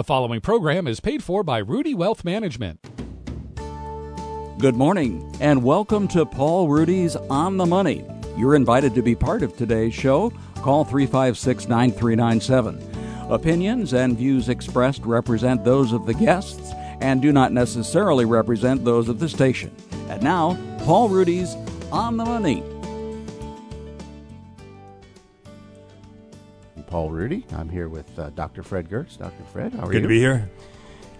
The following program is paid for by Ruedi Wealth Management. Good morning, and welcome to Paul Ruedi's On The Money. You're invited to be part of today's show. Call 356-9397. Opinions and views expressed represent those of the guests and do not necessarily represent those of the station. And now, Paul Ruedi's On The Money. I'm Paul Ruedi. I'm here with Dr. Fred Gertz. Dr. Fred, how are you? Good to be here.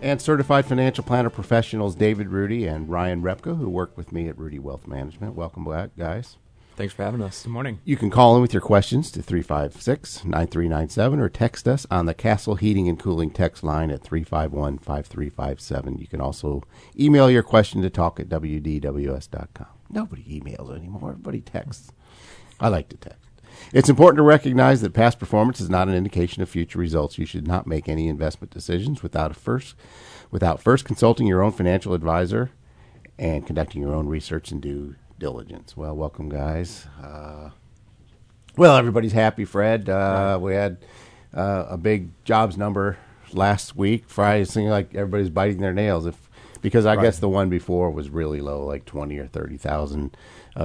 And certified financial planner professionals David Ruedi and Ryan Repka, who worked with me at Ruedi Wealth Management. Welcome back, guys. Thanks for having us. Good morning. You can call in with your questions to 356-9397 or text us on the Castle Heating and Cooling text line at 351-5357. You can also email your question to talk at wdws.com. Nobody emails anymore. Everybody texts. I like to text. It's important to recognize that past performance is not an indication of future results. You should not make any investment decisions without first consulting your own financial advisor and conducting your own research and due diligence. Well, welcome, guys. Well, everybody's happy, Fred. We had a big jobs number last week. Friday, it seemed like everybody's biting their nails because I guess the one before was really low, like 20 or 30,000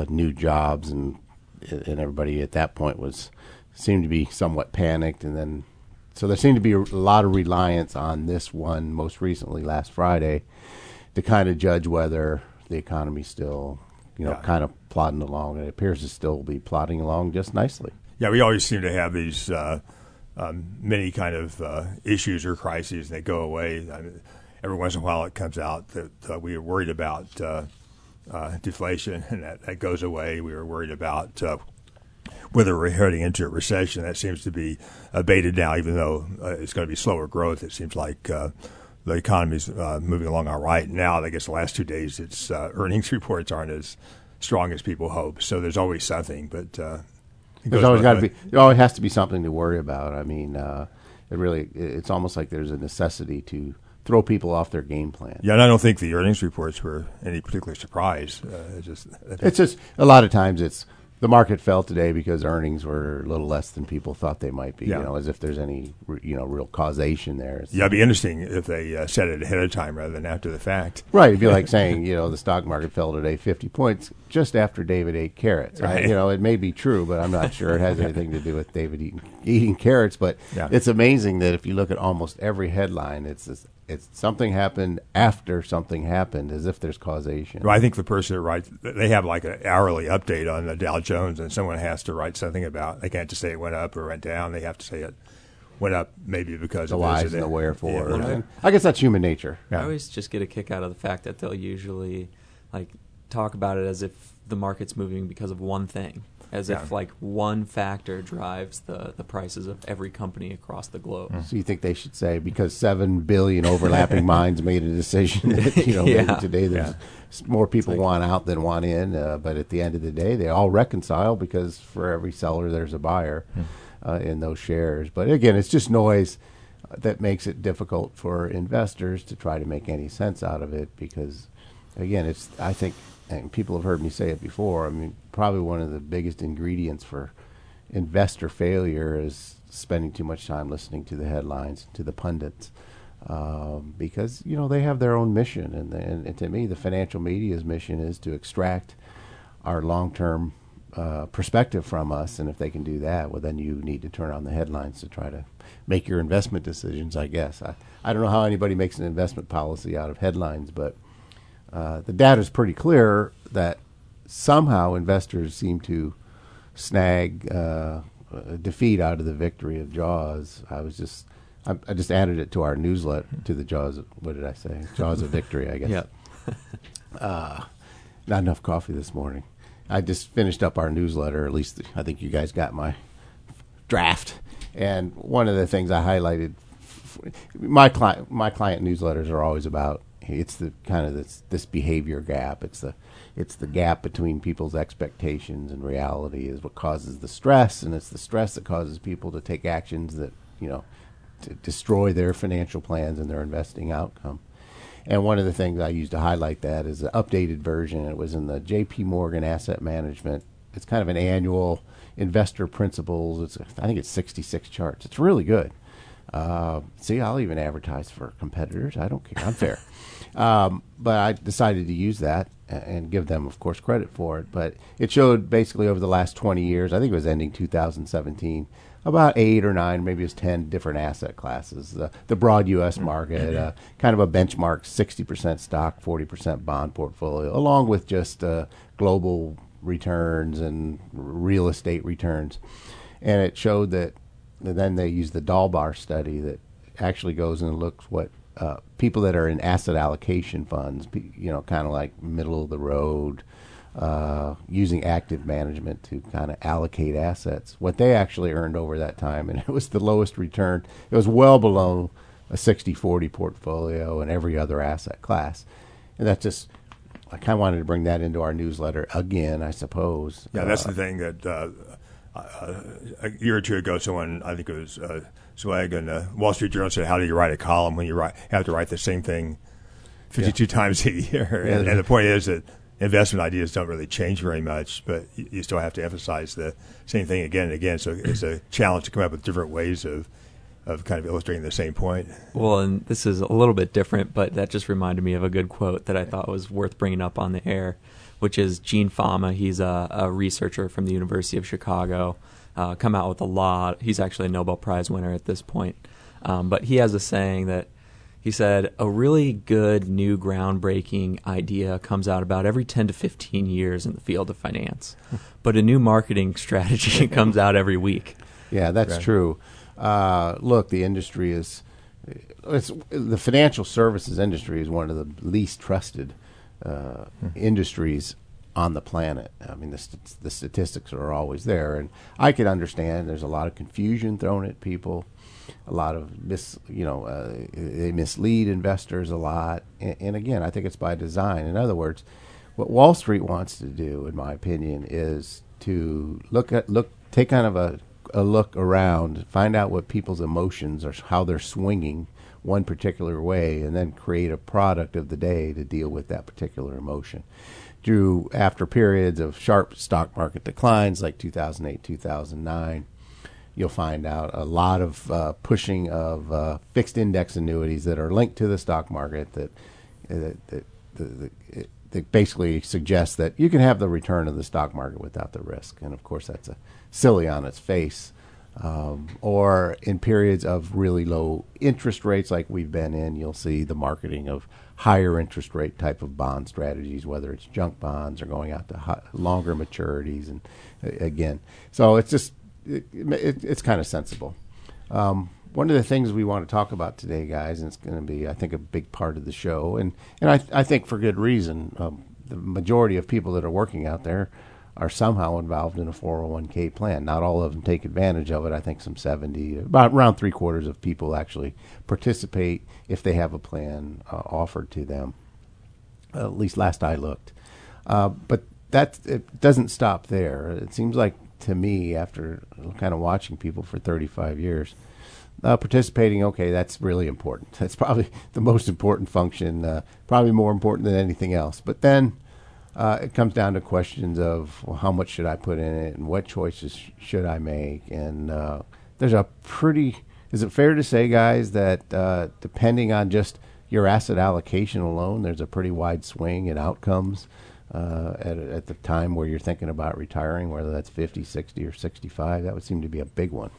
new jobs, and everybody at that point seemed to be somewhat panicked, and then so there seemed to be a lot of reliance on this one most recently last Friday to kind of judge whether the economy's still kind of plodding along, and it appears to still be plodding along just nicely. Yeah, we always seem to have these many kind of issues or crises that go away. I mean, every once in a while it comes out that we were worried about deflation, and that goes away. We were worried about whether we're heading into a recession. That seems to be abated now, even though it's going to be slower growth. It seems like the economy's moving along all right now. I guess the last 2 days, its earnings reports aren't as strong as people hope. So there's always something, but there always has to be something to worry about. I mean, it's almost like there's a necessity to throw people off their game plan. Yeah, and I don't think the earnings reports were any particular surprise. It's just a lot of times it's the market fell today because earnings were a little less than people thought they might be, as if there's any, real causation there. It'd be interesting if they said it ahead of time rather than after the fact. Right. It'd be like saying, the stock market fell today 50 points just after David ate carrots. Right. It may be true, but I'm not sure it has anything to do with David eating carrots. But it's amazing that if you look at almost every headline, it's something happened after something happened, as if there's causation. Well, I think the person who writes, they have like an hourly update on the Dow Jones, and someone has to write something about. They can't just say it went up or went down. They have to say it went up maybe because of the lies and the wherefore. Yeah, right. I guess that's human nature. Yeah. I always just get a kick out of the fact that they'll usually talk about it as if the market's moving because of one thing, as if one factor drives the prices of every company across the globe. Mm. So you think they should say because 7 billion overlapping minds made a decision that maybe today there's more people want out than want in, but at the end of the day they all reconcile because for every seller there's a buyer in those shares. But again, it's just noise that makes it difficult for investors to try to make any sense out of it because, again, it's I think. And people have heard me say it before, I mean, probably one of the biggest ingredients for investor failure is spending too much time listening to the headlines, to the pundits, because, they have their own mission. And to me, the financial media's mission is to extract our long-term perspective from us. And if they can do that, well, then you need to turn on the headlines to try to make your investment decisions, I guess. I don't know how anybody makes an investment policy out of headlines, but the data is pretty clear that somehow investors seem to snag defeat out of the victory of Jaws. I just added it to our newsletter, to the Jaws. What did I say? Jaws of Victory, I guess. Yep. Not enough coffee this morning. I just finished up our newsletter. At least I think you guys got my draft. And one of the things I highlighted, my client newsletters are always about. It's the kind of this behavior gap. It's the gap between people's expectations and reality is what causes the stress, and it's the stress that causes people to take actions that to destroy their financial plans and their investing outcome. And one of the things I used to highlight that is an updated version. It was in the JP Morgan Asset Management. It's kind of an annual investor principles. I think it's 66 charts. It's really good. See, I'll even advertise for competitors. I don't care. I'm fair. But I decided to use that and give them, of course, credit for it. But it showed basically over the last 20 years, I think it was ending 2017, about 8 or 9, maybe it was 10 different asset classes. The broad U.S. market, kind of a benchmark 60% stock, 40% bond portfolio, along with just global returns and real estate returns. And it showed that, and then they used the Dalbar study that actually goes and looks what people that are in asset allocation funds, you know, kind of like middle of the road, using active management to kind of allocate assets, what they actually earned over that time. And it was the lowest return. It was well below a 60-40 portfolio and every other asset class. And that's just, I kind of wanted to bring that into our newsletter again, I suppose. Yeah, that's the thing that a year or two ago, someone, I think it was Swag and the Wall Street Journal, said, how do you write a column when you have to write the same thing 52 times a year? Yeah. And the point is that investment ideas don't really change very much, but you still have to emphasize the same thing again and again. So it's a challenge to come up with different ways of kind of illustrating the same point. Well, and this is a little bit different, but that just reminded me of a good quote that I thought was worth bringing up on the air, which is Gene Fama. He's a researcher from the University of Chicago, come out with a lot. He's actually a Nobel Prize winner at this point. But he has a saying that he said, a really good new groundbreaking idea comes out about every 10 to 15 years in the field of finance. But a new marketing strategy comes out every week. Yeah, that's right. True. Look, the industry is, the financial services industry is one of the least trusted industries on the planet. I mean, the statistics are always there, and I can understand there's a lot of confusion thrown at people, a lot of they mislead investors a lot, and again, I think it's by design. In other words, what Wall Street wants to do, in my opinion, is to take kind of a look around, find out what people's emotions are, how they're swinging one particular way, and then create a product of the day to deal with that particular emotion. After periods of sharp stock market declines like 2008, 2009, you'll find out a lot of pushing of fixed index annuities that are linked to the stock market that basically suggests that you can have the return of the stock market without the risk. And of course, that's silly on its face. Or in periods of really low interest rates like we've been in, you'll see the marketing of higher interest rate type of bond strategies, whether it's junk bonds or going out to longer maturities. And again, so it's just, it's kind of sensible. One of the things we want to talk about today, guys, and it's going to be, I think, a big part of the show, and I think for good reason, the majority of people that are working out there are somehow involved in a 401(k) plan. Not all of them take advantage of it. I think some 70, about around 3/4 of people actually participate if they have a plan offered to them, at least last I looked. But it doesn't stop there. It seems like to me, after kind of watching people for 35 years, participating, okay, that's really important. That's probably the most important function, probably more important than anything else. But then it comes down to questions of, well, how much should I put in it and what choices should I make? And is it fair to say, guys, that depending on just your asset allocation alone, there's a pretty wide swing in outcomes at the time where you're thinking about retiring, whether that's 50, 60, or 65? That would seem to be a big one.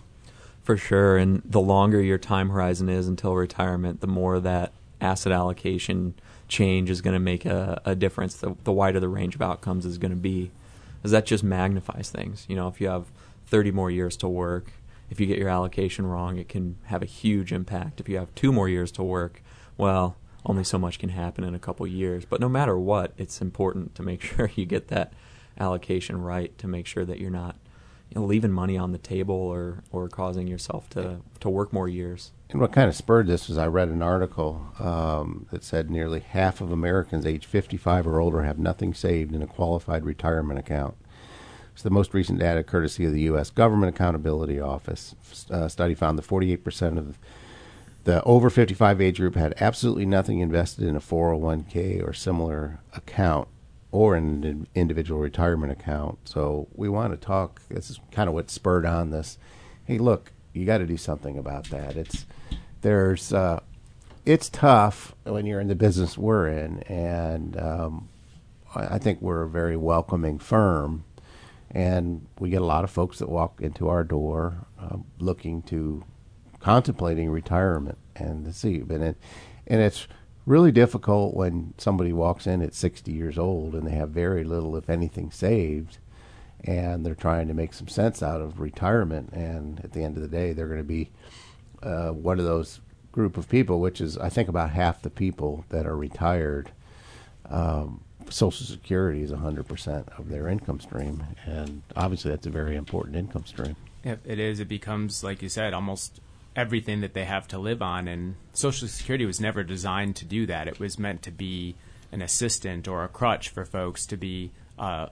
For sure. And the longer your time horizon is until retirement, the more that asset allocation change is going to make a difference. The wider the range of outcomes is going to be, because that just magnifies things. You know, if you have 30 more years to work, if you get your allocation wrong, it can have a huge impact. If you have 2 more years to work, well, only so much can happen in a couple years. But no matter what, it's important to make sure you get that allocation right, to make sure that you're not leaving money on the table or causing yourself to work more years. And what kind of spurred this was I read an article that said nearly half of Americans age 55 or older have nothing saved in a qualified retirement account. It's the most recent data courtesy of the U.S. Government Accountability Office. Study found that 48% of the over 55 age group had absolutely nothing invested in a 401(k) or similar account, or an individual retirement account. So we want to talk. This is kind of what spurred on this. Hey, look, you got to do something about that. It's there's it's tough when you're in the business we're in, and I think we're a very welcoming firm, and we get a lot of folks that walk into our door looking to contemplating retirement and to see, and it's really difficult when somebody walks in at 60 years old and they have very little, if anything, saved, and they're trying to make some sense out of retirement. And at the end of the day, they're going to be one of those group of people, which is, I think, about half the people that are retired. Social Security is 100% of their income stream, and obviously that's a very important income stream. Yeah, it is. It becomes, like you said, almost everything that they have to live on, and Social Security was never designed to do that. It was meant to be an assistant or a crutch for folks, to be a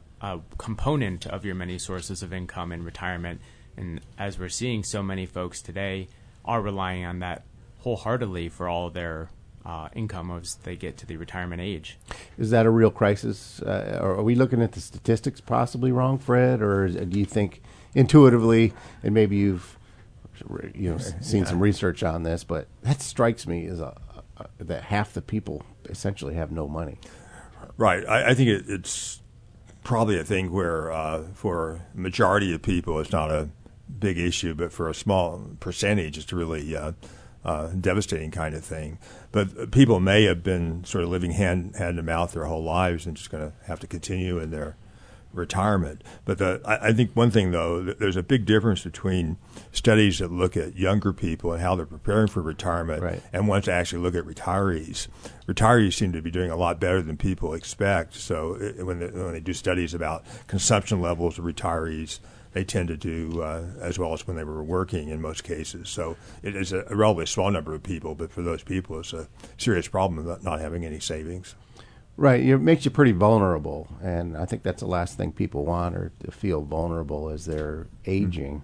component of your many sources of income in retirement. And as we're seeing, so many folks today are relying on that wholeheartedly for all their income as they get to the retirement age. Is that a real crisis? Or are we looking at the statistics possibly wrong, Fred? Or do you think intuitively, and maybe you've seen some research on this, but that strikes me as that half the people essentially have no money. Right. I think it's probably a thing where for the majority of people it's not a big issue, but for a small percentage it's really devastating kind of thing. But people may have been sort of living hand to mouth their whole lives and just going to have to continue in their retirement. But I think one thing, though, there's a big difference between studies that look at younger people and how they're preparing for retirement, right, and ones that actually look at retirees. Retirees seem to be doing a lot better than people expect. So when they do studies about consumption levels of retirees, they tend to do as well as when they were working in most cases. So it is a relatively small number of people, but for those people, it's a serious problem of not having any savings. Right. It makes you pretty vulnerable, and I think that's the last thing people want, or to feel vulnerable as they're aging.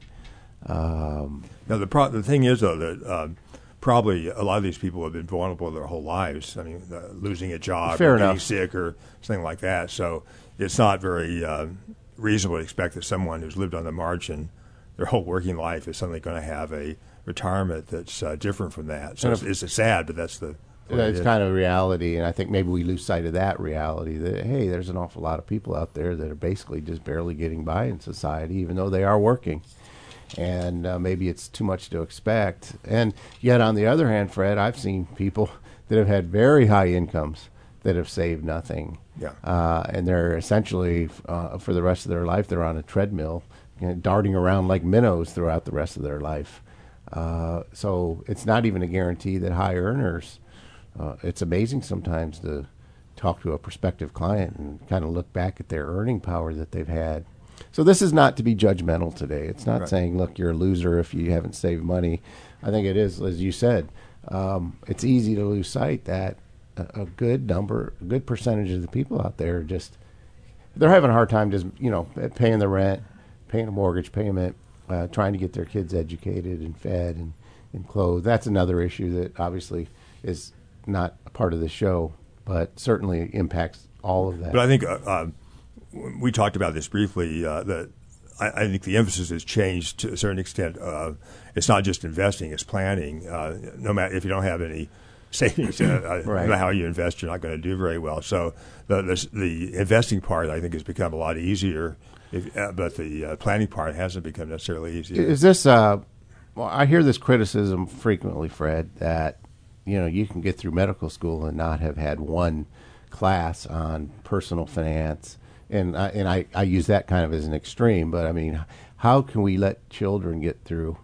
Now, the thing is, though, that probably a lot of these people have been vulnerable their whole lives. I mean, losing a job, fair or enough, getting sick or something like that. So it's not very reasonable to expect that someone who's lived on the margin their whole working life is suddenly going to have a retirement that's different from that. So it's sad, but that's the... It's kind of a reality, and I think maybe we lose sight of that reality, that, hey, there's an awful lot of people out there that are basically just barely getting by in society, even though they are working. And maybe it's too much to expect. And yet, on the other hand, Fred, I've seen people that have had very high incomes that have saved nothing. Yeah. And they're essentially, for the rest of their life, they're on a treadmill, darting around like minnows throughout the rest of their life. So it's not even a guarantee that high earners... it's amazing sometimes to talk to a prospective client and kind of look back at their earning power that they've had. So this is not to be judgmental today. It's not saying, look, you're a loser if you haven't saved money. I think it is, as you said, it's easy to lose sight that a good percentage of the people out there they're having a hard time just, paying the rent, paying a mortgage payment, trying to get their kids educated and fed and clothed. That's another issue that obviously is not a part of the show, but certainly impacts all of that. But I think we talked about this briefly, that I think the emphasis has changed to a certain extent. It's not just investing, it's planning. No matter if you don't have any savings, right, no matter how you invest, you're not going to do very well. So the investing part, I think, has become a lot easier, but the planning part hasn't become necessarily easier. Is this, I hear this criticism frequently, Fred, that you can get through medical school and not have had one class on personal finance. And I use that kind of as an extreme, but I mean, how can we let children get through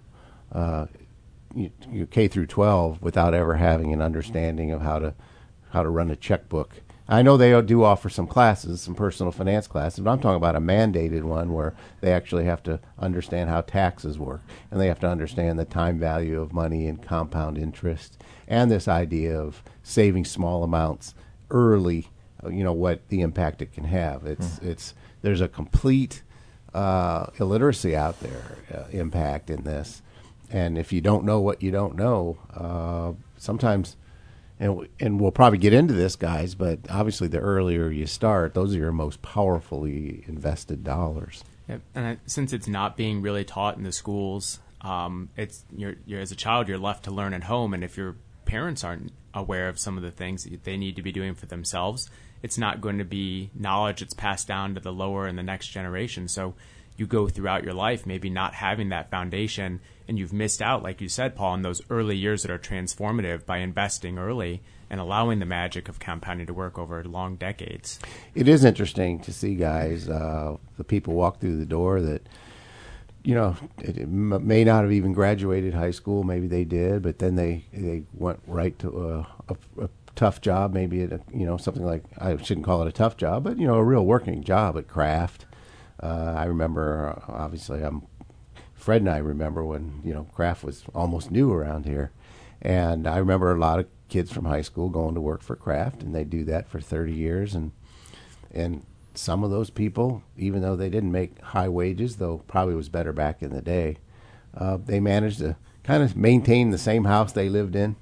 K through 12 without ever having an understanding of how to run a checkbook? I know they do offer some classes, some personal finance classes, but I'm talking about a mandated one where they actually have to understand how taxes work, and they have to understand the time value of money and compound interest, and this idea of saving small amounts early, what the impact it can have. There's a complete illiteracy out there, impact in this, and if you don't know what you don't know, sometimes... And we'll probably get into this, guys, but obviously the earlier you start, those are your most powerfully invested dollars. Yep. And since it's not being really taught in the schools, It's you're as a child, you're left to learn at home, and if your parents aren't aware of some of the things that they need to be doing for themselves, it's not going to be knowledge that's passed down to the lower and the next generation. So you go throughout your life maybe not having that foundation, and you've missed out, like you said, Paul, in those early years that are transformative by investing early and allowing the magic of compounding to work over long decades. It is interesting to see, guys, the people walk through the door that, you know, it may not have even graduated high school. Maybe they did, but then they went right to a tough job, maybe at something like, I shouldn't call it a tough job, but, a real working job at Kraft. I remember, obviously, Fred and I remember when, Kraft was almost new around here. And I remember a lot of kids from high school going to work for Kraft, and they do that for 30 years. And some of those people, even though they didn't make high wages, though probably was better back in the day, they managed to kind of maintain the same house they lived in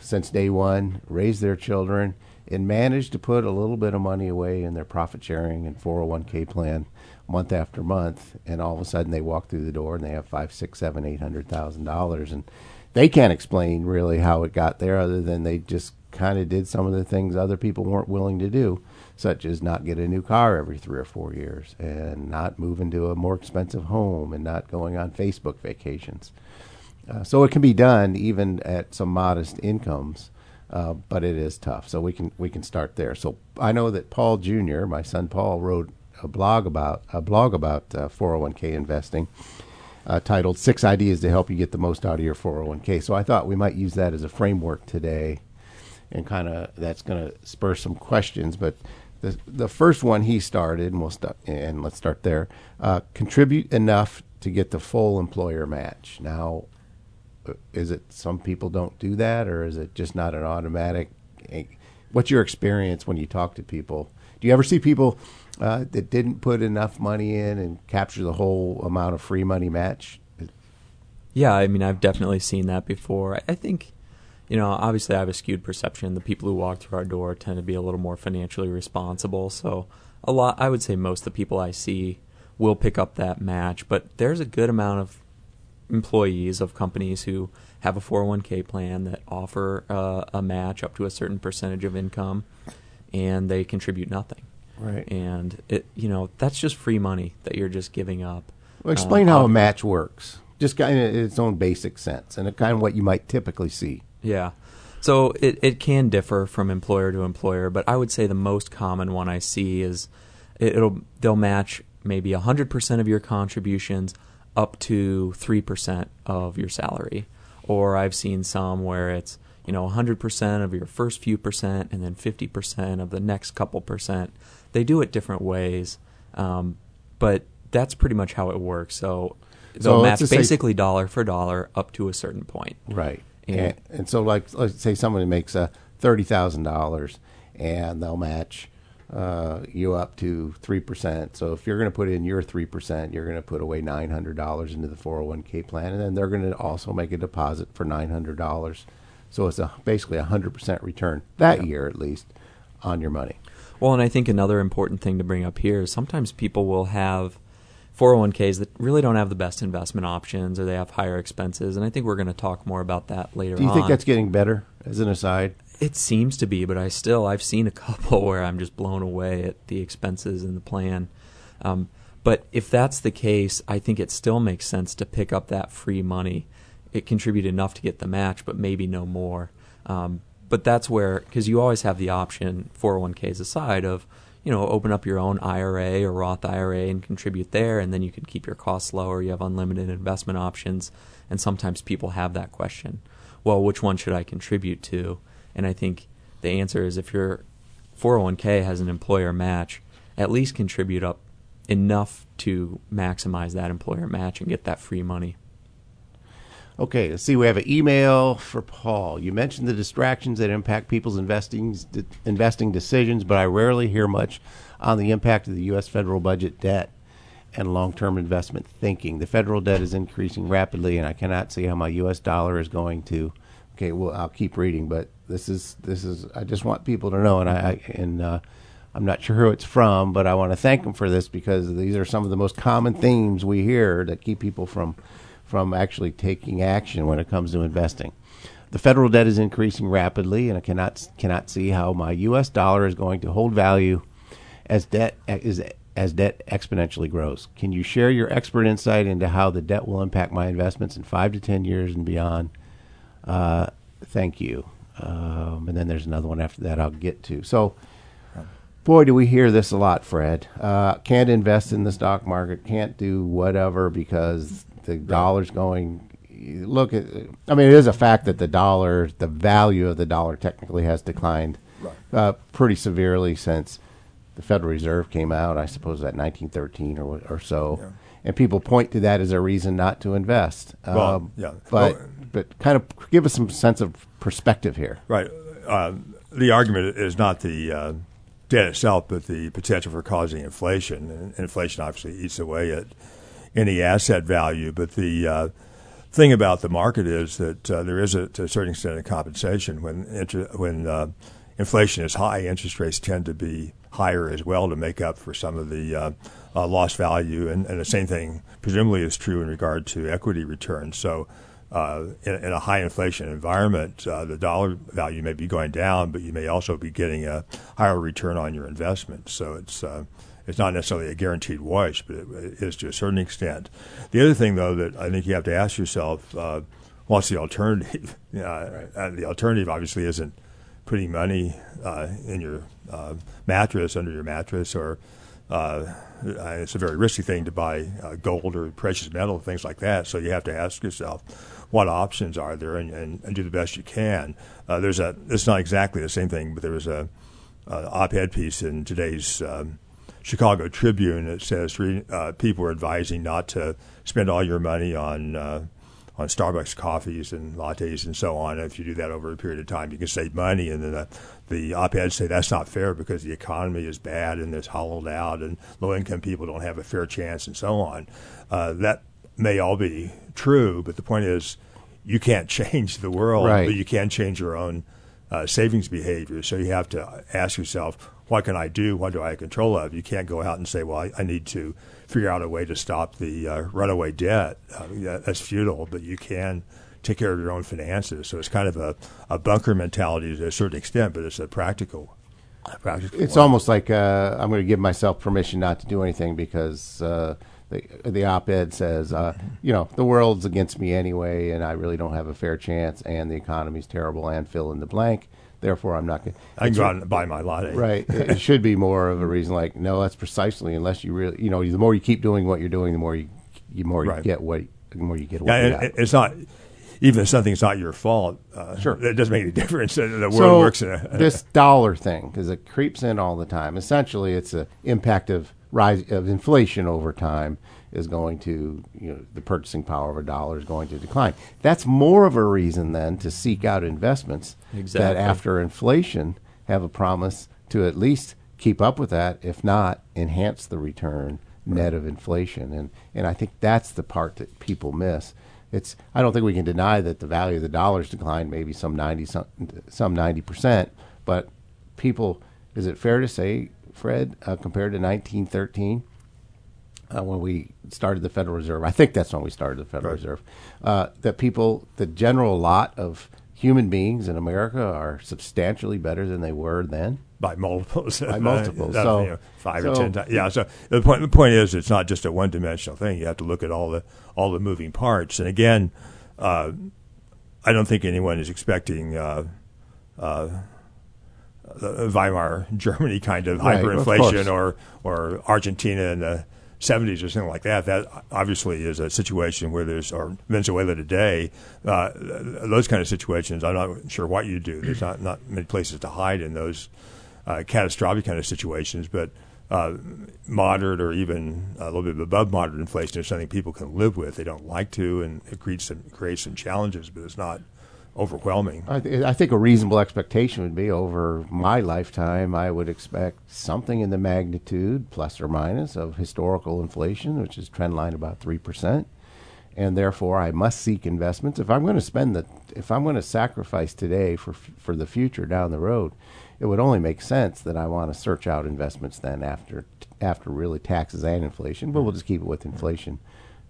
since day one, raise their children, and managed to put a little bit of money away in their profit sharing and 401(k) plan month after month, and all of a sudden they walk through the door and they have $500,000, $600,000, $700,000, $800,000, and they can't explain really how it got there, other than they just kind of did some of the things other people weren't willing to do, such as not get a new car every 3 or 4 years, and not move into a more expensive home, and not going on Facebook vacations. So it can be done even at some modest incomes. But it is tough, so we can start there. So I know that Paul Jr., my son Paul, wrote a blog about 401(k) investing, titled "6 Ideas to Help You Get the Most Out of Your 401(k). So I thought we might use that as a framework today, and kind of that's going to spur some questions. But the first one he started, let's start there. Contribute enough to get the full employer match. Now, is it some people don't do that, or is it just not an automatic? What's your experience when you talk to people? Do you ever see people that didn't put enough money in and capture the whole amount of free money match? Yeah, I mean, I've definitely seen that before. I think, obviously I have a skewed perception. The people who walk through our door tend to be a little more financially responsible. So I would say most of the people I see will pick up that match, but there's a good amount of employees of companies who have a 401(k) plan that offer a match up to a certain percentage of income, and they contribute nothing. Right. And it, that's just free money that you're just giving up. Well, explain how a match works, just kind of in its own basic sense, and kind of what you might typically see. Yeah. So it can differ from employer to employer, but I would say the most common one I see is they'll match maybe 100% of your contributions up to 3% of your salary. Or I've seen some where it's, 100% of your first few percent and then 50% of the next couple percent. They do it different ways, but that's pretty much how it works. So they'll match basically dollar for dollar up to a certain point. Right. And so let's say somebody makes $30,000, and they'll match you up to 3%. So if you're going to put in your 3%, you're going to put away $900 into the 401(k) plan, and then they're going to also make a deposit for $900. So it's basically 100% return that year, at least, on your money. Well, and I think another important thing to bring up here is sometimes people will have 401(k)s that really don't have the best investment options, or they have higher expenses, and I think we're going to talk more about that later on. Do you think that's getting better, as an aside? It seems to be, but I've seen a couple where I'm just blown away at the expenses in the plan. But if that's the case, I think it still makes sense to pick up that free money. It contributed enough to get the match, but maybe no more. But that's where, because you always have the option, 401(k)s aside, of open up your own IRA or Roth IRA and contribute there, and then you can keep your costs lower. You have unlimited investment options, and sometimes people have that question. Well, which one should I contribute to? And I think the answer is, if your 401(k) has an employer match, at least contribute up enough to maximize that employer match and get that free money. Okay, let's see. We have an email for Paul. You mentioned the distractions that impact people's investing decisions, but I rarely hear much on the impact of the U.S. federal budget debt and long-term investment thinking. The federal debt is increasing rapidly, and I cannot see how my U.S. dollar is going to. Okay, well, I'll keep reading, but this is. I just want people to know, and I'm not sure who it's from, but I want to thank them for this, because these are some of the most common themes we hear that keep people from from actually taking action when it comes to investing. The federal debt is increasing rapidly, and I cannot see how my U.S. dollar is going to hold value as debt exponentially grows. Can you share your expert insight into how the debt will impact my investments in 5 to 10 years and beyond? Thank you. And then there's another one after that I'll get to. So, boy, do we hear this a lot, Fred. Can't invest in the stock market, can't do whatever because the dollar's going. Look, I mean, it is a fact that the value of the dollar technically has declined pretty severely since the Federal Reserve came out, I suppose, that 1913 or so. Yeah. And people point to that as a reason not to invest. But kind of give us some sense of perspective here. Right. The argument is not the debt itself, but the potential for causing inflation. And inflation obviously eats away at any asset value. But the thing about the market is that there is, to a certain extent, a compensation. When inflation is high, interest rates tend to be higher as well to make up for some of the lost value. And the same thing presumably is true in regard to equity returns. So in a high inflation environment, the dollar value may be going down, but you may also be getting a higher return on your investment. So it's not necessarily a guaranteed wash, but it is to a certain extent. The other thing, though, that I think you have to ask yourself, what's the alternative? The alternative obviously isn't putting money in your mattress, under your mattress, or it's a very risky thing to buy gold or precious metal, things like that. So you have to ask yourself, what options are there, and do the best you can. It's not exactly the same thing, but there was an op-ed piece in today's Chicago Tribune that says people are advising not to spend all your money on Starbucks coffees and lattes and so on. If you do that over a period of time, you can save money. And then the op-eds say that's not fair because the economy is bad and it's hollowed out and low-income people don't have a fair chance and so on. That may all be true, but the point is you can't change the world, but you can change your own savings behavior. So you have to ask yourself, what can I do? What do I have control of? You can't go out and say, well, I need to figure out a way to stop the runaway debt. That's futile, but you can take care of your own finances. So it's kind of a bunker mentality to a certain extent, but it's a practical It's one. Almost like I'm going to give myself permission not to do anything because the op-ed says, the world's against me anyway, and I really don't have a fair chance, and the economy's terrible, and fill in the blank. Therefore, I'm not going to. I can go out and buy my latte. Right. It should be more of a reason like, no, that's precisely, unless you really, the more you keep doing what you're doing, the more you get away. It's not, even if something's not your fault, it doesn't make any difference. The world works in this dollar thing, because it creeps in all the time. Essentially, it's an impact of rise of inflation over time is going to, the purchasing power of a dollar is going to decline. That's more of a reason then to seek out investments that after inflation have a promise to at least keep up with that, if not enhance the return net of inflation. And I think that's the part that people miss. I don't think we can deny that the value of the dollar's declined maybe some 90%, but people, is it fair to say, Fred, compared to 1913, when we started the Federal Reserve, I think that's when we started the Federal Reserve, that people, the general lot of human beings in America are substantially better than they were then? By multiples. Five or 10 times. Yeah, so the point is it's not just a one-dimensional thing. You have to look at all the moving parts. And again, I don't think anyone is expecting Weimar Germany kind of hyperinflation or Argentina in the 70s or something like that. That obviously is a situation where or Venezuela today, those kind of situations, I'm not sure what you do. There's not many places to hide in those catastrophic kind of situations, but moderate or even a little bit above moderate inflation is something people can live with. They don't like to, and it creates some challenges, but it's not overwhelming. I think a reasonable expectation would be over my lifetime, I would expect something in the magnitude, plus or minus, of historical inflation, which is trend line about 3%. And therefore, I must seek investments. If I'm going to if I'm going to sacrifice today for the future down the road, it would only make sense that I want to search out investments then after really taxes and inflation, but we'll just keep it with inflation,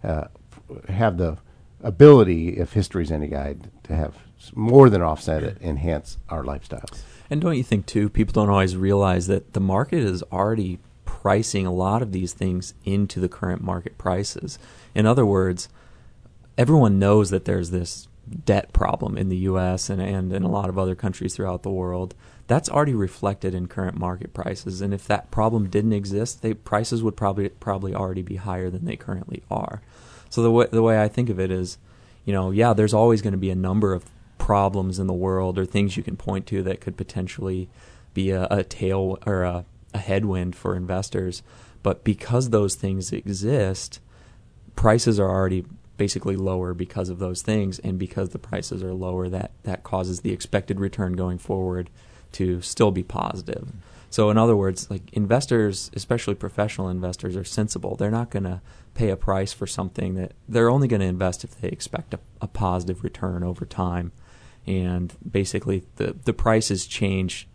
have the ability, if history's any guide, to have more than offset it, enhance our lifestyles. And don't you think, too, people don't always realize that the market is already pricing a lot of these things into the current market prices. In other words, everyone knows that there's this debt problem in the U.S. and in a lot of other countries throughout the world. That's already reflected in current market prices. And if that problem didn't exist, prices would probably already be higher than they currently are. So the way I think of it is, there's always going to be a number of problems in the world or things you can point to that could potentially be a tail or a headwind for investors. But because those things exist, prices are already basically lower because of those things. And because the prices are lower, that causes the expected return going forward to still be positive. So in other words, like, investors, especially professional investors, are sensible. They're not going to pay a price for something that they're only going to invest if they expect a positive return over time. And basically, the prices change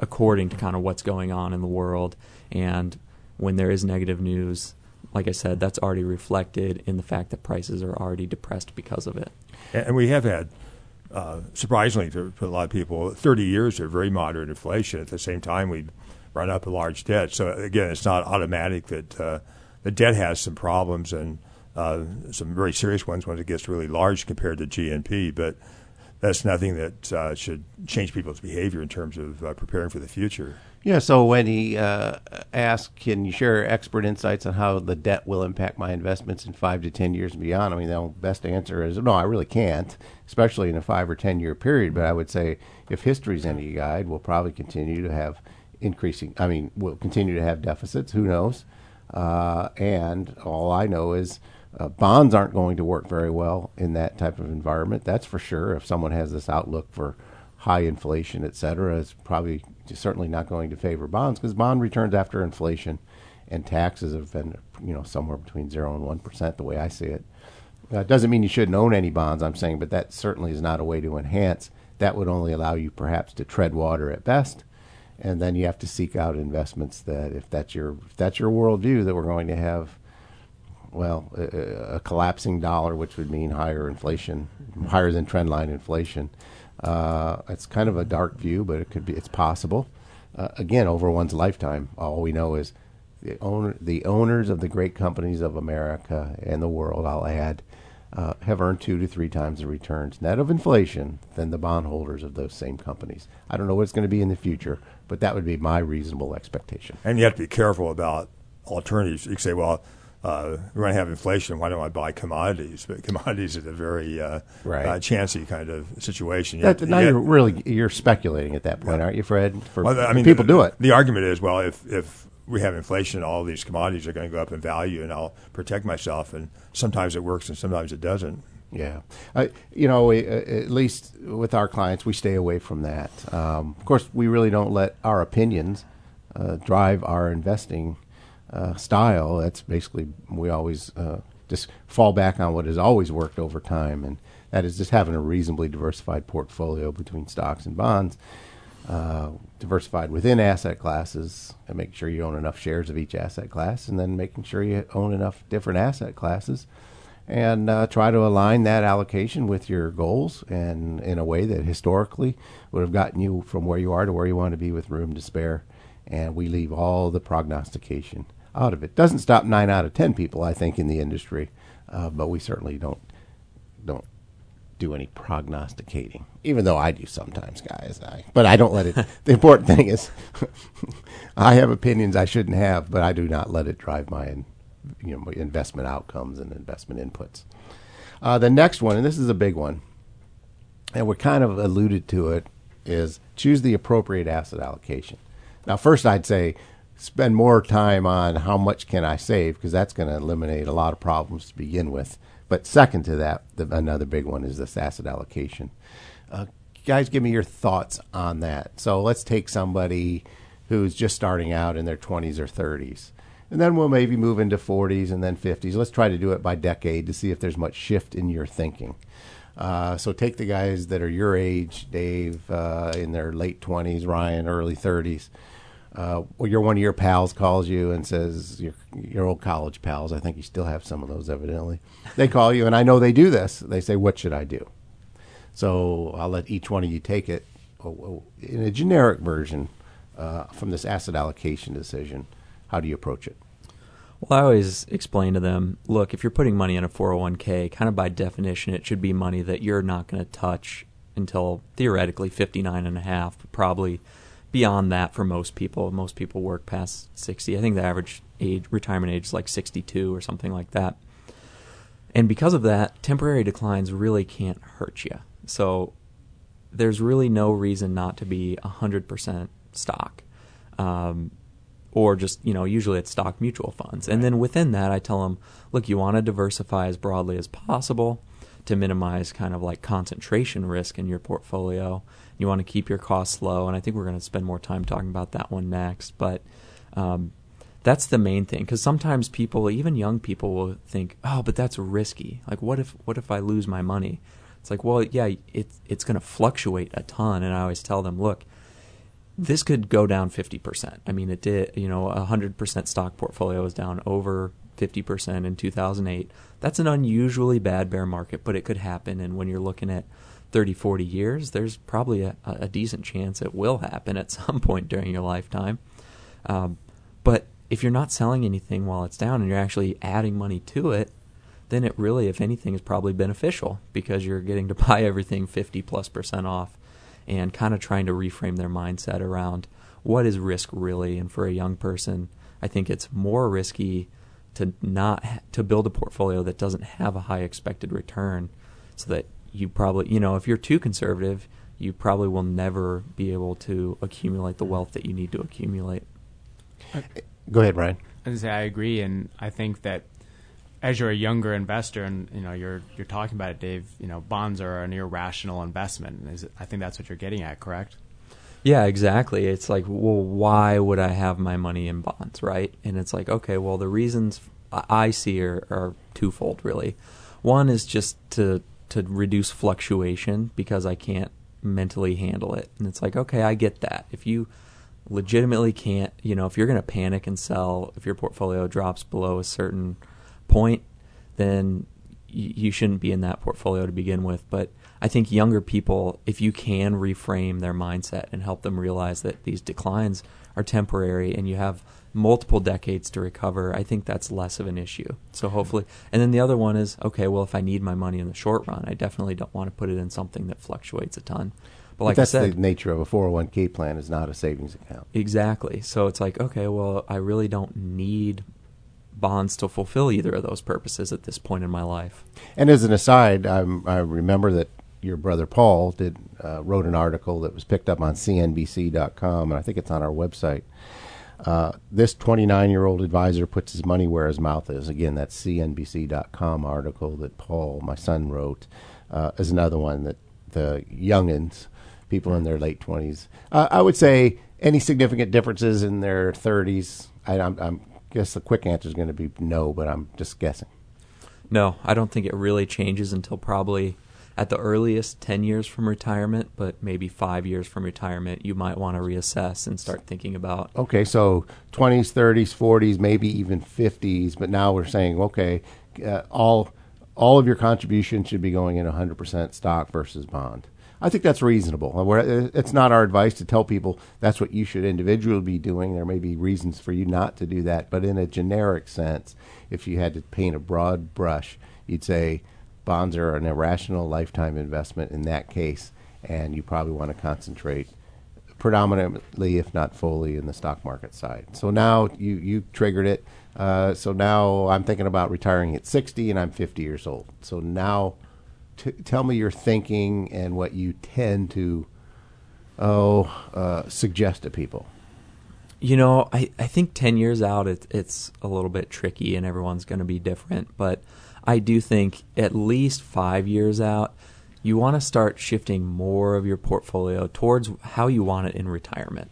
according to kind of what's going on in the world. And when there is negative news, like I said, that's already reflected in the fact that prices are already depressed because of it. And we have had surprisingly to a lot of people, 30 years of very moderate inflation. At the same time, we run up a large debt. So, again, it's not automatic that the debt has some problems, and some very serious ones when it gets really large compared to GNP. But that's nothing that should change people's behavior in terms of preparing for the future. Yeah, so when he asked, can you share expert insights on how the debt will impact my investments in 5 to 10 years and beyond? I mean, the best answer is, no, I really can't, especially in a 5 or 10 year period. But I would say, if history's any guide, we'll probably continue to have we'll continue to have deficits. Who knows? And all I know is bonds aren't going to work very well in that type of environment. That's for sure. If someone has this outlook for high inflation, et cetera, it's probably certainly not going to favor bonds, because bond returns after inflation and taxes have been, somewhere between 0% and 1%, the way I see it. It doesn't mean you shouldn't own any bonds, I'm saying, but that certainly is not a way to enhance. That would only allow you perhaps to tread water at best. And then you have to seek out investments that, if that's your worldview, that we're going to have, a collapsing dollar, which would mean higher inflation, higher than trendline inflation. It's kind of a dark view, but it's possible. Again, over one's lifetime, all we know is the owners of the great companies of America and the world, I'll add, have earned 2 to 3 times the returns net of inflation than the bondholders of those same companies. I don't know what it's going to be in the future, but that would be my reasonable expectation. And you have to be careful about alternatives. You can say, we're going to have inflation. Why don't I buy commodities? But commodities is a very chancy kind of situation. You're speculating at that point, aren't you, Fred? People do it. The argument is, if we have inflation, all these commodities are going to go up in value, and I'll protect myself. And sometimes it works, and sometimes it doesn't. Yeah. At least with our clients, we stay away from that. Of course, we really don't let our opinions drive our investing style. That's basically, we always just fall back on what has always worked over time, and that is just having a reasonably diversified portfolio between stocks and bonds, diversified within asset classes, and making sure you own enough shares of each asset class, and then making sure you own enough different asset classes, and try to align that allocation with your goals, and in a way that historically would have gotten you from where you are to where you want to be with room to spare. And we leave all the prognostication out of it. Doesn't stop 9 out of 10 people, I think, in the industry, but we certainly don't do any prognosticating. Even though I do sometimes, guys. But I don't let it. The important thing is, I have opinions I shouldn't have, but I do not let it drive my my investment outcomes and investment inputs. The next one, and this is a big one, and we kind of alluded to it, is choose the appropriate asset allocation. Now, first, I'd say spend more time on how much can I save, because that's going to eliminate a lot of problems to begin with. But second to that, another big one is this asset allocation. Guys, give me your thoughts on that. So let's take somebody who's just starting out in their 20s or 30s, and then we'll maybe move into 40s and then 50s. Let's try to do it by decade to see if there's much shift in your thinking. So take the guys that are your age, Dave, in their late 20s, Ryan, early 30s. your one-of-your pals calls you and says, your old college pals, I think you still have some of those evidently, they call you, and I know they do this. They say, what should I do? So I'll let each one of you take it in a generic version from this asset allocation decision. How do you approach it? Well, I always explain to them, look, if you're putting money in a 401(k), kind of by definition, it should be money that you're not going to touch until theoretically 59 and a half, but probably beyond that for most people. Most people work past 60. I think the average age, retirement age is like 62 or something like that. And because of that, temporary declines really can't hurt you. So there's really no reason not to be 100% stock. Or just, you know, usually it's stock mutual funds. And then within that, I tell them, look, you want to diversify as broadly as possible to minimize kind of like concentration risk in your portfolio. You want to keep your costs low. And I think we're going to spend more time talking about that one next. But that's the main thing, because sometimes people, even young people, will think, oh, but that's risky. Like, what if I lose my money? It's like, well, yeah, it's going to fluctuate a ton. And I always tell them, look, this could go down 50%. I mean, it did, you know, 100% stock portfolio is down over 50% in 2008. That's an unusually bad bear market, but it could happen. And when you're looking at 30, 40 years, there's probably a decent chance it will happen at some point during your lifetime. But if you're not selling anything while it's down and you're actually adding money to it, then it really, if anything, is probably beneficial, because you're getting to buy everything 50+% off. And kind of trying to reframe their mindset around what is risk really. And for a young person, I think it's more risky to build a portfolio that doesn't have a high expected return, so that you probably, you know, if you're too conservative, you probably will never be able to accumulate the wealth that you need to accumulate. Go ahead, Brian. I agree, and I think that as you're a younger investor, and you know you're talking about it, Dave, you know, bonds are an irrational investment. I think that's what you're getting at, correct? Yeah, exactly. It's like, well, why would I have my money in bonds, right? And it's like, okay, well, the reasons I see are twofold, really. One is just to reduce fluctuation, because I can't mentally handle it. And it's like, okay, I get that. If you legitimately can't, you know, if you're going to panic and sell if your portfolio drops below a certain point, then you shouldn't be in that portfolio to begin with. But I think younger people, if you can reframe their mindset and help them realize that these declines are temporary and you have multiple decades to recover, I think that's less of an issue. So hopefully, and then the other one is, okay, well, if I need my money in the short run, I definitely don't want to put it in something that fluctuates a ton. But like that's, I said, the nature of a 401(k) plan is not a savings account. Exactly. So it's like, okay, well, I really don't need bonds to fulfill either of those purposes at this point in my life. And as an aside, I remember that your brother Paul wrote an article that was picked up on CNBC.com, and I think it's on our website. This 29-year-old advisor puts his money where his mouth is. Again, that CNBC.com article that Paul, my son, wrote is another one that the youngins, people in their late 20s, I would say any significant differences in their 30s, I'm guess the quick answer is going to be no, but I'm just guessing. No, I don't think it really changes until probably at the earliest 10 years from retirement, but maybe 5 years from retirement, you might want to reassess and start thinking about. Okay, so 20s, 30s, 40s, maybe even 50s, but now we're saying, okay, all of your contributions should be going in 100% stock versus bond. I think that's reasonable. It's not our advice to tell people that's what you should individually be doing. There may be reasons for you not to do that. But in a generic sense, if you had to paint a broad brush, you'd say bonds are an irrational lifetime investment in that case, and you probably want to concentrate predominantly, if not fully, in the stock market side. So now you triggered it. So now I'm thinking about retiring at 60, and I'm 50 years old. So now tell me your thinking and what you tend to suggest to people. You know, I think 10 years out, it's a little bit tricky and everyone's going to be different. But I do think at least 5 years out, you want to start shifting more of your portfolio towards how you want it in retirement.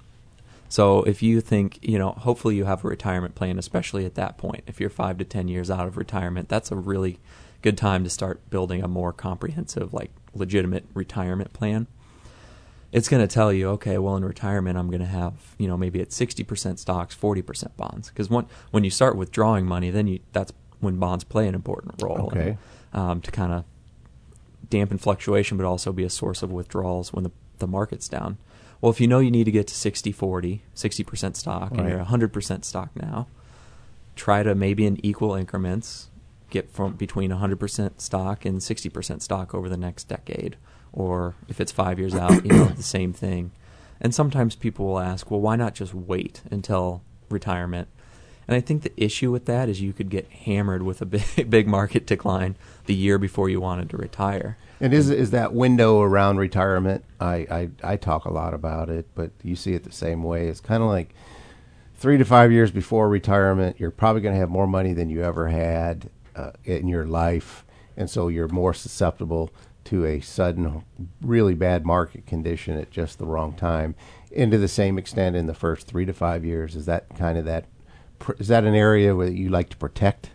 So if you think, you know, hopefully you have a retirement plan, especially at that point. If you're 5 to 10 years out of retirement, that's a really good time to start building a more comprehensive, like, legitimate retirement plan. it's going to tell you, okay, well, in retirement, I'm going to have, you know, maybe it's 60% stocks, 40% bonds. Because when you start withdrawing money, then that's when bonds play an important role. Okay. And, to kind of dampen fluctuation, but also be a source of withdrawals when the market's down. Well, if you know you need to get to 60-40, 60% stock, right, and you're 100% stock now, try to maybe in equal increments get from between 100% stock and 60% stock over the next decade. Or if it's 5 years out, you know, the same thing. And sometimes people will ask, well, why not just wait until retirement? And I think the issue with that is you could get hammered with a big market decline the year before you wanted to retire. And is that window around retirement, I talk a lot about it, but you see it the same way. It's kind of like 3 to 5 years before retirement, you're probably going to have more money than you ever had in your life. And so you're more susceptible to a sudden, really bad market condition at just the wrong time. And to the same extent in the first 3 to 5 years, is that an area where you like to protect?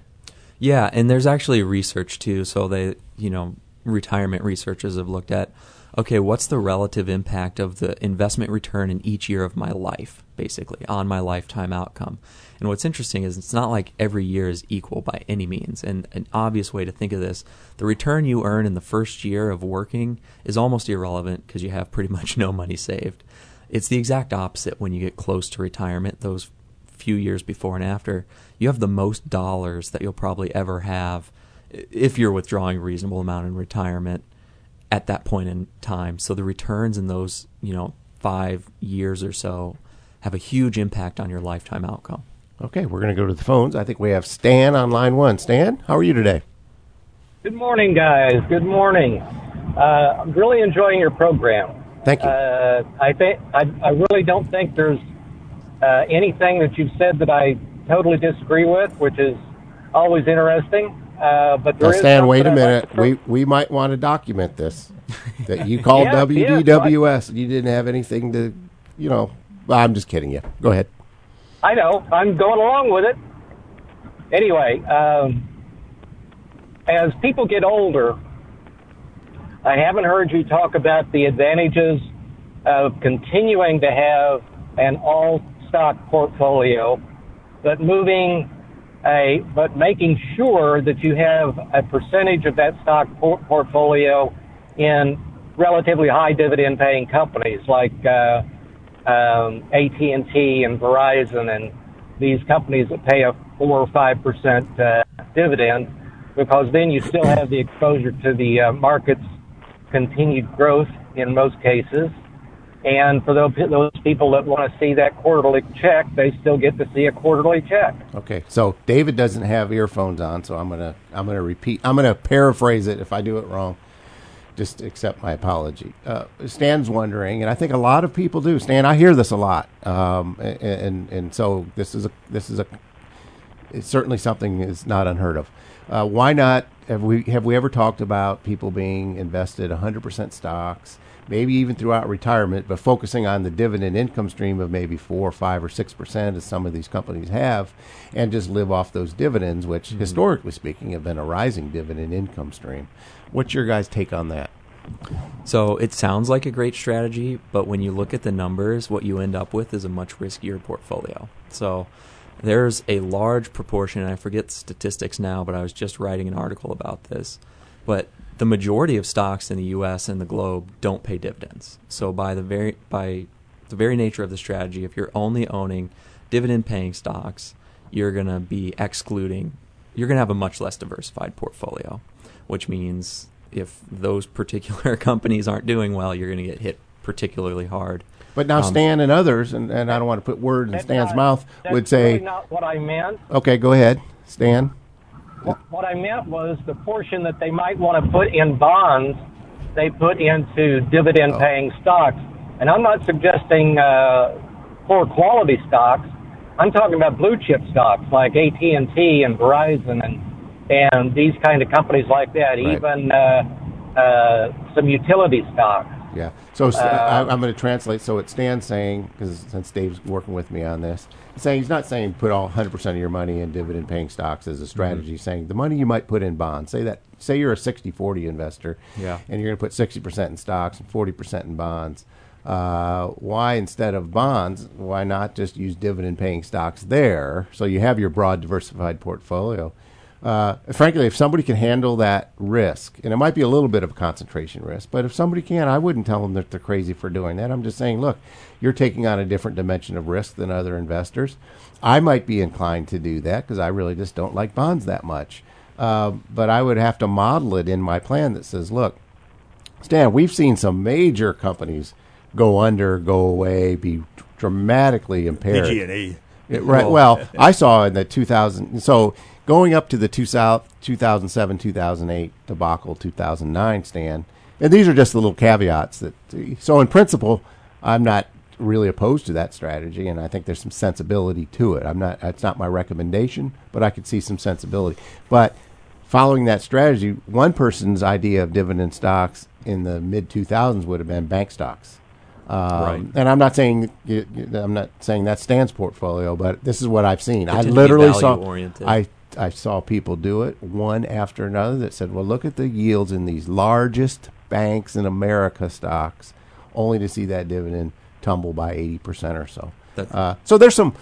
Yeah, and there's actually research too. So they, you know, retirement researchers have looked at, okay, what's the relative impact of the investment return in each year of my life, basically, on my lifetime outcome? And what's interesting is it's not like every year is equal by any means. And an obvious way to think of this, the return you earn in the first year of working is almost irrelevant because you have pretty much no money saved. It's the exact opposite when you get close to retirement, those few years before and after. You have the most dollars that you'll probably ever have if you're withdrawing a reasonable amount in retirement at that point in time. So the returns in those, you know, 5 years or so have a huge impact on your lifetime outcome. Okay, we're going to go to the phones. I think we have Stan on line one. Stan, how are you today? Good morning, guys. Good morning. I'm really enjoying your program. Thank you. I really don't think there's anything that you've said that I totally disagree with, which is always interesting. But there now, Stan, wait a minute. We might want to document this. That you called WDWS and you didn't have anything to, you know. I'm just kidding you. Go ahead. I know. I'm going along with it. Anyway, as people get older, I haven't heard you talk about the advantages of continuing to have an all-stock portfolio, but making sure that you have a percentage of that stock portfolio in relatively high dividend-paying companies like AT&T and Verizon and these companies that pay a 4 or 5% dividend, because then you still have the exposure to the market's continued growth in most cases. And for those people that want to see that quarterly check, they still get to see a quarterly check. Okay, so David doesn't have earphones on, so I'm gonna repeat. I'm gonna paraphrase it. If I do it wrong, just accept my apology. Stan's wondering, and I think a lot of people do. Stan, I hear this a lot, and so it's certainly something is not unheard of. Why not? Have we ever talked about people being invested 100% stocks? Maybe even throughout retirement, but focusing on the dividend income stream of maybe 4%, 5%, or 6%, as some of these companies have, and just live off those dividends, which historically speaking have been a rising dividend income stream. What's your guys' take on that? So it sounds like a great strategy, but when you look at the numbers, what you end up with is a much riskier portfolio. So there's a large proportion, and I forget statistics now, but I was just writing an article about this, but the majority of stocks in the U.S. and the globe don't pay dividends. So by the very nature of the strategy, if you're only owning dividend-paying stocks, you're going to be excluding. You're going to have a much less diversified portfolio, which means if those particular companies aren't doing well, you're going to get hit particularly hard. But now Stan and others, and I don't want to put words in Stan's mouth, would say. That's really not what I meant. Okay, go ahead, Stan. What I meant was the portion that they might want to put in bonds, they put into dividend-paying stocks. And I'm not suggesting poor quality stocks. I'm talking about blue-chip stocks like AT&T and Verizon and these kind of companies like that, right. Even some utility stocks. Yeah. So I'm going to translate. So it's Stan saying, because since Dave's working with me on this, saying he's not saying put all 100% of your money in dividend-paying stocks as a strategy. Saying the money you might put in bonds. Say you're a 60-40 investor, and you're going to put 60% in stocks and 40% in bonds. Why, instead of bonds, why not just use dividend-paying stocks there? So you have your broad, diversified portfolio. Frankly, if somebody can handle that risk, and it might be a little bit of a concentration risk, but if somebody can, I wouldn't tell them that they're crazy for doing that. I'm just saying, look, you're taking on a different dimension of risk than other investors. I might be inclined to do that because I really just don't like bonds that much. But I would have to model it in my plan that says, look, Stan, we've seen some major companies go under, go away, be dramatically impaired. PG&E. Right. Well, I saw in the 2000, so going up to the 2007, 2008 debacle, 2009, Stan, and these are just the little caveats that, so in principle, I'm not really opposed to that strategy, and I think there's some sensibility to it. It's not my recommendation, but I could see some sensibility. But following that strategy, one person's idea of dividend stocks in the mid 2000s would have been bank stocks. Right. And I'm not saying that's Stan's portfolio, but this is what I've seen. I literally saw people do it one after another that said, well, look at the yields in these largest banks in America stocks, only to see that dividend tumble by 80% or so. So there's some,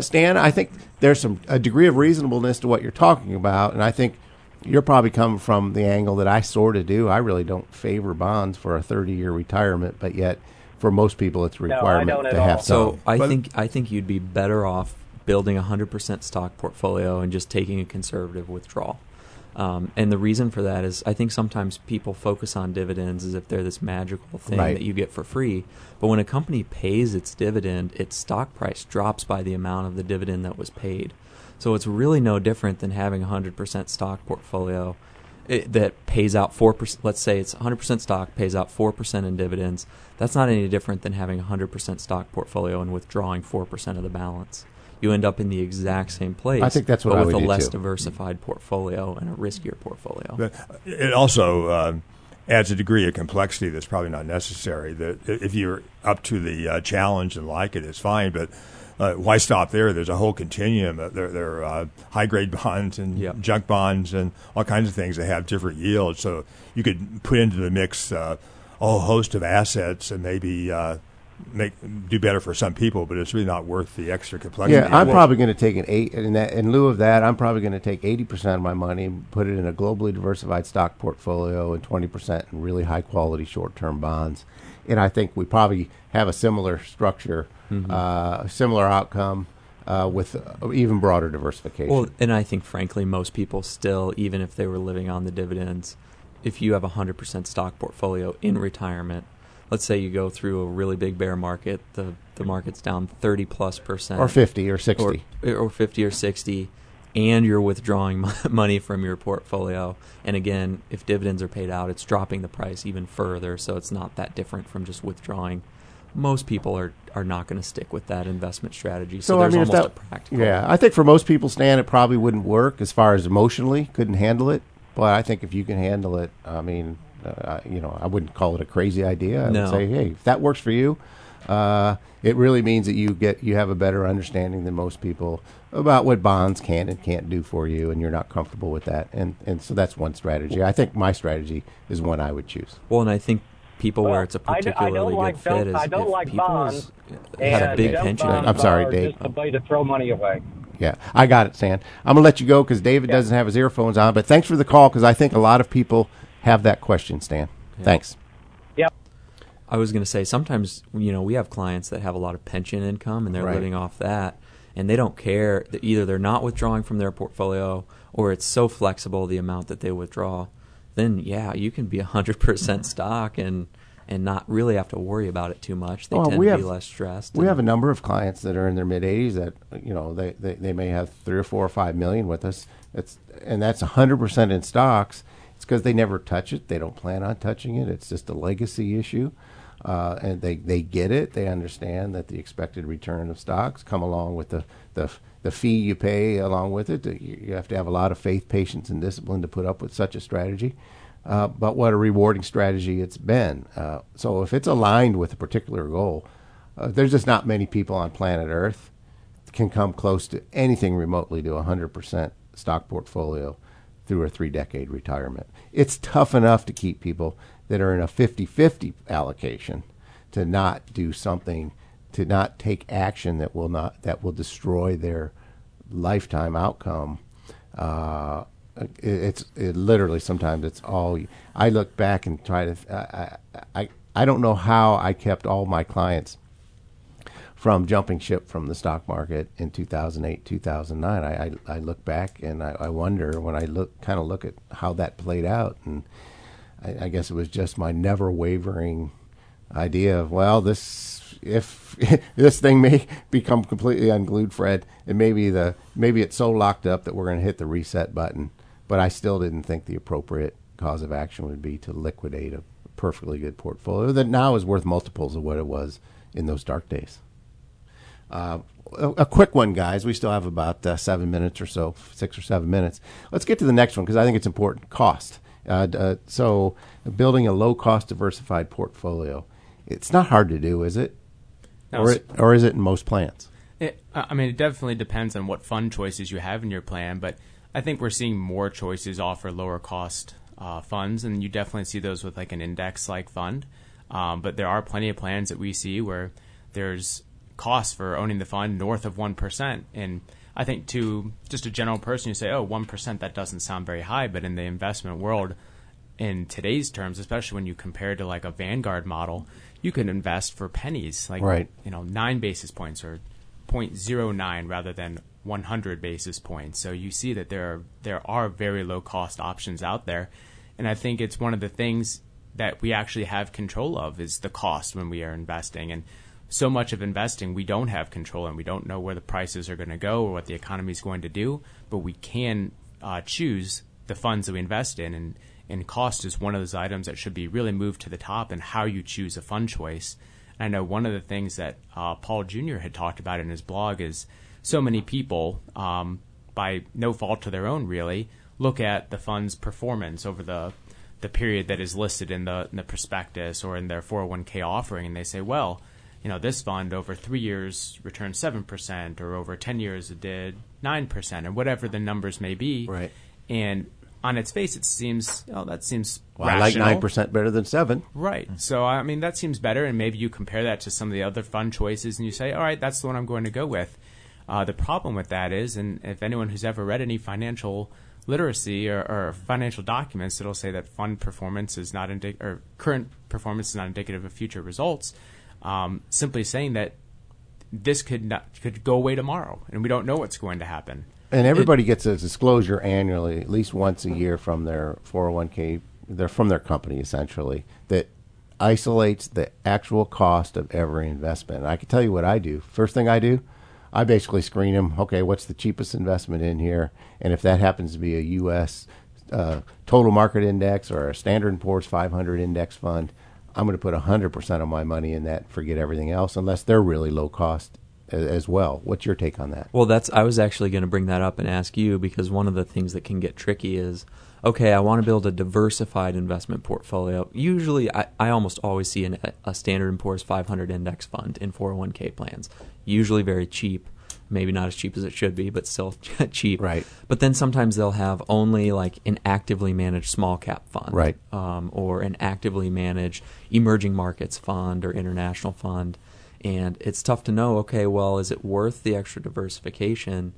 Stan, I think there's a degree of reasonableness to what you're talking about. And I think you're probably coming from the angle that I sort of do. I really don't favor bonds for a 30-year retirement, but yet for most people, it's a requirement to have some. So I think you'd be better off building a 100% stock portfolio and just taking a conservative withdrawal. And the reason for that is I think sometimes people focus on dividends as if they're this magical thing that you get for free. But when a company pays its dividend, its stock price drops by the amount of the dividend that was paid. So it's really no different than having a 100% stock portfolio that pays out 4%. Let's say it's 100% stock, pays out 4% in dividends. That's not any different than having a 100% stock portfolio and withdrawing 4% of the balance. You end up in the exact same place, I think that's what but I with would a less too. Diversified portfolio and a riskier portfolio. But it also adds a degree of complexity that's probably not necessary. That if you're up to the challenge and like it, it's fine, but why stop there? There's a whole continuum. There are high-grade bonds and junk bonds and all kinds of things that have different yields. So you could put into the mix a whole host of assets and maybe do better for some people, but it's really not worth the extra complexity. Yeah, I'm probably going to take in lieu of that, I'm probably going to take 80% of my money and put it in a globally diversified stock portfolio and 20% in really high-quality short-term bonds. And I think we probably have a similar structure, similar outcome with even broader diversification. Well, and I think, frankly, most people still, even if they were living on the dividends, if you have a 100% stock portfolio in retirement, let's say you go through a really big bear market, the market's down 30+%. Or 50 or 60. Or 50 or 60, and you're withdrawing money from your portfolio. And again, if dividends are paid out, it's dropping the price even further, so it's not that different from just withdrawing. Most people are not going to stick with that investment strategy, so there's almost a practical. Yeah, I think for most people, Stan, it probably wouldn't work as far as emotionally, couldn't handle it. But I think if you can handle it, I wouldn't call it a crazy idea. I would say, hey, if that works for you, it really means that you have a better understanding than most people about what bonds can and can't do for you, and you're not comfortable with that. And so that's one strategy. I think my strategy is one I would choose. Well, and I think people where it's a particularly good fit is if people's had a big pension. I'm sorry, Dave. Just a way to throw money away. Yeah, I got it, Stan. I'm going to let you go because David doesn't have his earphones on, but thanks for the call because I think a lot of people have that question, Stan. Yeah. Thanks. Yep. I was going to say sometimes, we have clients that have a lot of pension income and they're living off that and they don't care. Either they're not withdrawing from their portfolio or it's so flexible the amount that they withdraw. Then, you can be 100% stock and not really have to worry about it too much. They tend to be less stressed. We have a number of clients that are in their mid-80s that, they may have $3 or $4 or $5 million with us. That's 100% in stocks. It's because they never touch it. They don't plan on touching it. It's just a legacy issue. And they get it. They understand that the expected return of stocks come along with the fee you pay along with it. You have to have a lot of faith, patience, and discipline to put up with such a strategy. But what a rewarding strategy it's been. So if it's aligned with a particular goal, there's just not many people on planet Earth can come close to anything remotely to 100% stock portfolio through a 3-decade retirement. It's tough enough to keep people that are in a 50-50 allocation to not do something, to not take action that will not, that will destroy their lifetime outcome. It literally sometimes it's all. I look back and try to. I don't know how I kept all my clients from jumping ship from the stock market in 2008, 2009. I look back and I wonder when I look at how that played out, and I guess it was just my never wavering idea of, well, if this thing may become completely unglued, Fred, and maybe it's so locked up that we're going to hit the reset button. But I still didn't think the appropriate cause of action would be to liquidate a perfectly good portfolio that now is worth multiples of what it was in those dark days. A quick one, guys. We still have about 7 minutes or so, 6 or 7 minutes. Let's get to the next one because I think it's important. Cost. So building a low-cost diversified portfolio. It's not hard to do, is it? No, or is it in most plans? It definitely depends on what fund choices you have in your plan, but I think we're seeing more choices offer lower-cost funds, and you definitely see those with like an index-like fund. But there are plenty of plans that we see where there's cost for owning the fund north of 1%. And I think to just a general person, you say, oh, 1%, that doesn't sound very high. But in the investment world, in today's terms, especially when you compare to like a Vanguard model, you can invest for pennies, like, right, 9 basis points or 0.09 rather than 100 basis points. So you see that there are very low cost options out there. And I think it's one of the things that we actually have control of is the cost when we are investing. And so much of investing, we don't have control, and we don't know where the prices are going to go or what the economy is going to do, but we can choose the funds that we invest in. And cost is one of those items that should be really moved to the top in how you choose a fund choice. And I know one of the things that Paul Jr. had talked about in his blog is so many people, by no fault of their own really, look at the fund's performance over the period that is listed in the prospectus or in their 401(k) offering, and they say, well, this fund over 3 years returned 7%, or over 10 years it did 9%, or whatever the numbers may be. Right. And on its face, it seems, that seems rational. I like 9% better than 7. Right. So, that seems better, and maybe you compare that to some of the other fund choices, and you say, all right, that's the one I'm going to go with. The problem with that is, and if anyone who's ever read any financial literacy or financial documents, it'll say that fund performance is not or current performance is not indicative of future results. Simply saying that this could go away tomorrow, and we don't know what's going to happen. And everybody gets a disclosure annually, at least once a year, from their 401(k), from their company, essentially, that isolates the actual cost of every investment. And I can tell you what I do. First thing I do, I basically screen them. Okay, what's the cheapest investment in here? And if that happens to be a U.S. total market index or a Standard & Poor's 500 index fund, I'm going to put 100% of my money in that, forget everything else, unless they're really low cost as well. What's your take on that? Well, I was actually going to bring that up and ask you, because one of the things that can get tricky is, okay, I want to build a diversified investment portfolio. Usually, I almost always see a Standard & Poor's 500 index fund in 401(k) plans, usually very cheap, maybe not as cheap as it should be, but still cheap. Right. But then sometimes they'll have only like an actively managed small cap fund, right, or an actively managed emerging markets fund or international fund. And it's tough to know, okay, well, is it worth the extra diversification,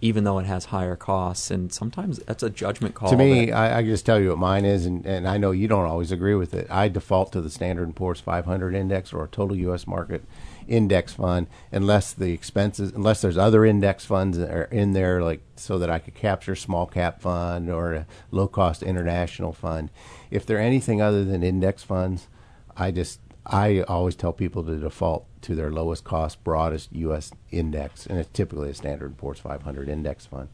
even though it has higher costs? And sometimes that's a judgment call. To me, I just tell you what mine is, and I know you don't always agree with it. I default to the Standard & Poor's 500 index or a total U.S. market index fund, unless there's other index funds that are in there, like so that I could capture small cap fund or a low-cost international fund. If they're anything other than index funds, I always tell people to default to their lowest cost, broadest U.S. index, and it's typically a Standard & Poor's 500 index fund.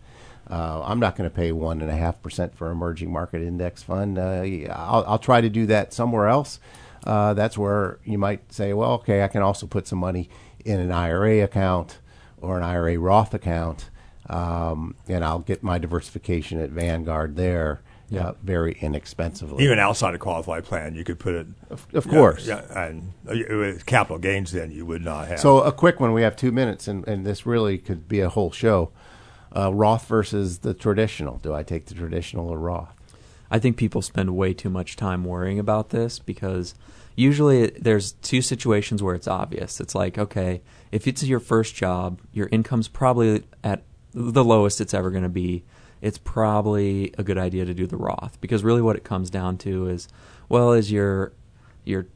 I'm not going to pay 1.5% for emerging market index fund. I'll try to do that somewhere else. That's where you might say, well, okay, I can also put some money in an IRA account or an IRA Roth account, and I'll get my diversification at Vanguard there. Yeah, very inexpensively. Even outside a qualified plan, you could put it. Of course. Yeah, and with capital gains, then you would not have. So a quick one. We have 2 minutes, and this really could be a whole show. Roth versus the traditional. Do I take the traditional or Roth? I think people spend way too much time worrying about this, because usually there's two situations where it's obvious. It's like, okay, if it's your first job, your income's probably at the lowest it's ever going to be. It's probably a good idea to do the Roth, because really what it comes down to is, well, is your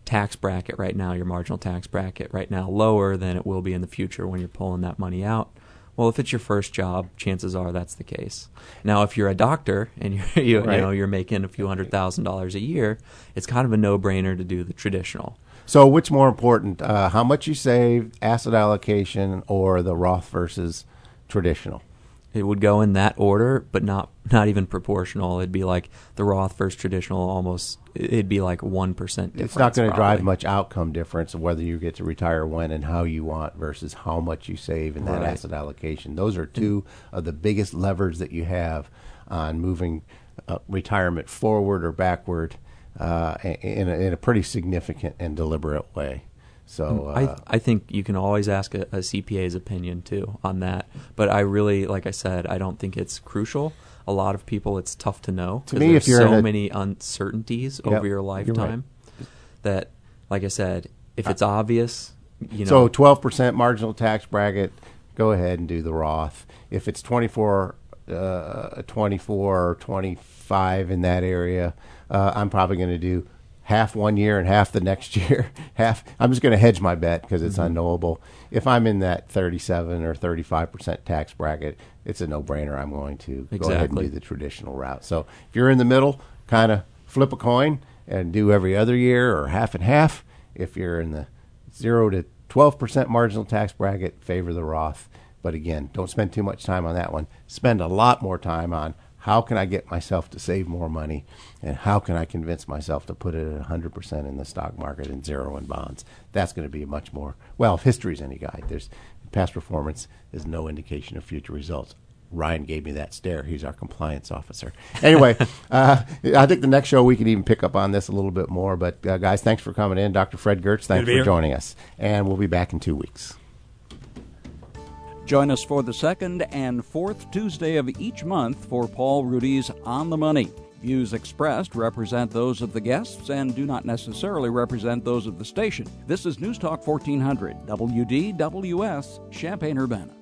tax bracket right now, your marginal tax bracket right now, lower than it will be in the future when you're pulling that money out? Well, if it's your first job, chances are that's the case. Now, if you're a doctor and you're making a few $100,000 a year, it's kind of a no-brainer to do the traditional. So, what's more important, how much you save, asset allocation, or the Roth versus traditional? It would go in that order, but not even proportional. It'd be like the Roth versus traditional, almost. It'd be like 1% difference. It's not going to drive much outcome difference of whether you get to retire when and how you want versus how much you save in that asset allocation. Those are two of the biggest levers that you have on moving retirement forward or backward in a pretty significant and deliberate way. So I think you can always ask a CPA's opinion, too, on that. But I really, like I said, I don't think it's crucial. A lot of people, it's tough to know. To me, if you're so many uncertainties over your lifetime that, like I said, if it's obvious, So 12% marginal tax bracket, go ahead and do the Roth. If it's 24 or 25 in that area, I'm probably going to do half one year and half the next year. I'm just going to hedge my bet because it's unknowable. If I'm in that 37 or 35% tax bracket, it's a no-brainer. I'm going to go ahead and do the traditional route. So if you're in the middle, kind of flip a coin and do every other year or half and half. If you're in the 0 to 12% marginal tax bracket, favor the Roth. But again, don't spend too much time on that one. Spend a lot more time on how can I get myself to save more money, and how can I convince myself to put it at 100% in the stock market and 0 in bonds? That's going to be much more. Well, if history's any guide, there's past performance is no indication of future results. Ryan gave me that stare. He's our compliance officer. Anyway, I think the next show we can even pick up on this a little bit more. But, guys, thanks for coming in. Dr. Fred Gertz, thanks for joining us. And we'll be back in 2 weeks. Join us for the second and fourth Tuesday of each month for Paul Ruedi's On the Money. Views expressed represent those of the guests and do not necessarily represent those of the station. This is News Talk 1400, WDWS, Champaign-Urbana.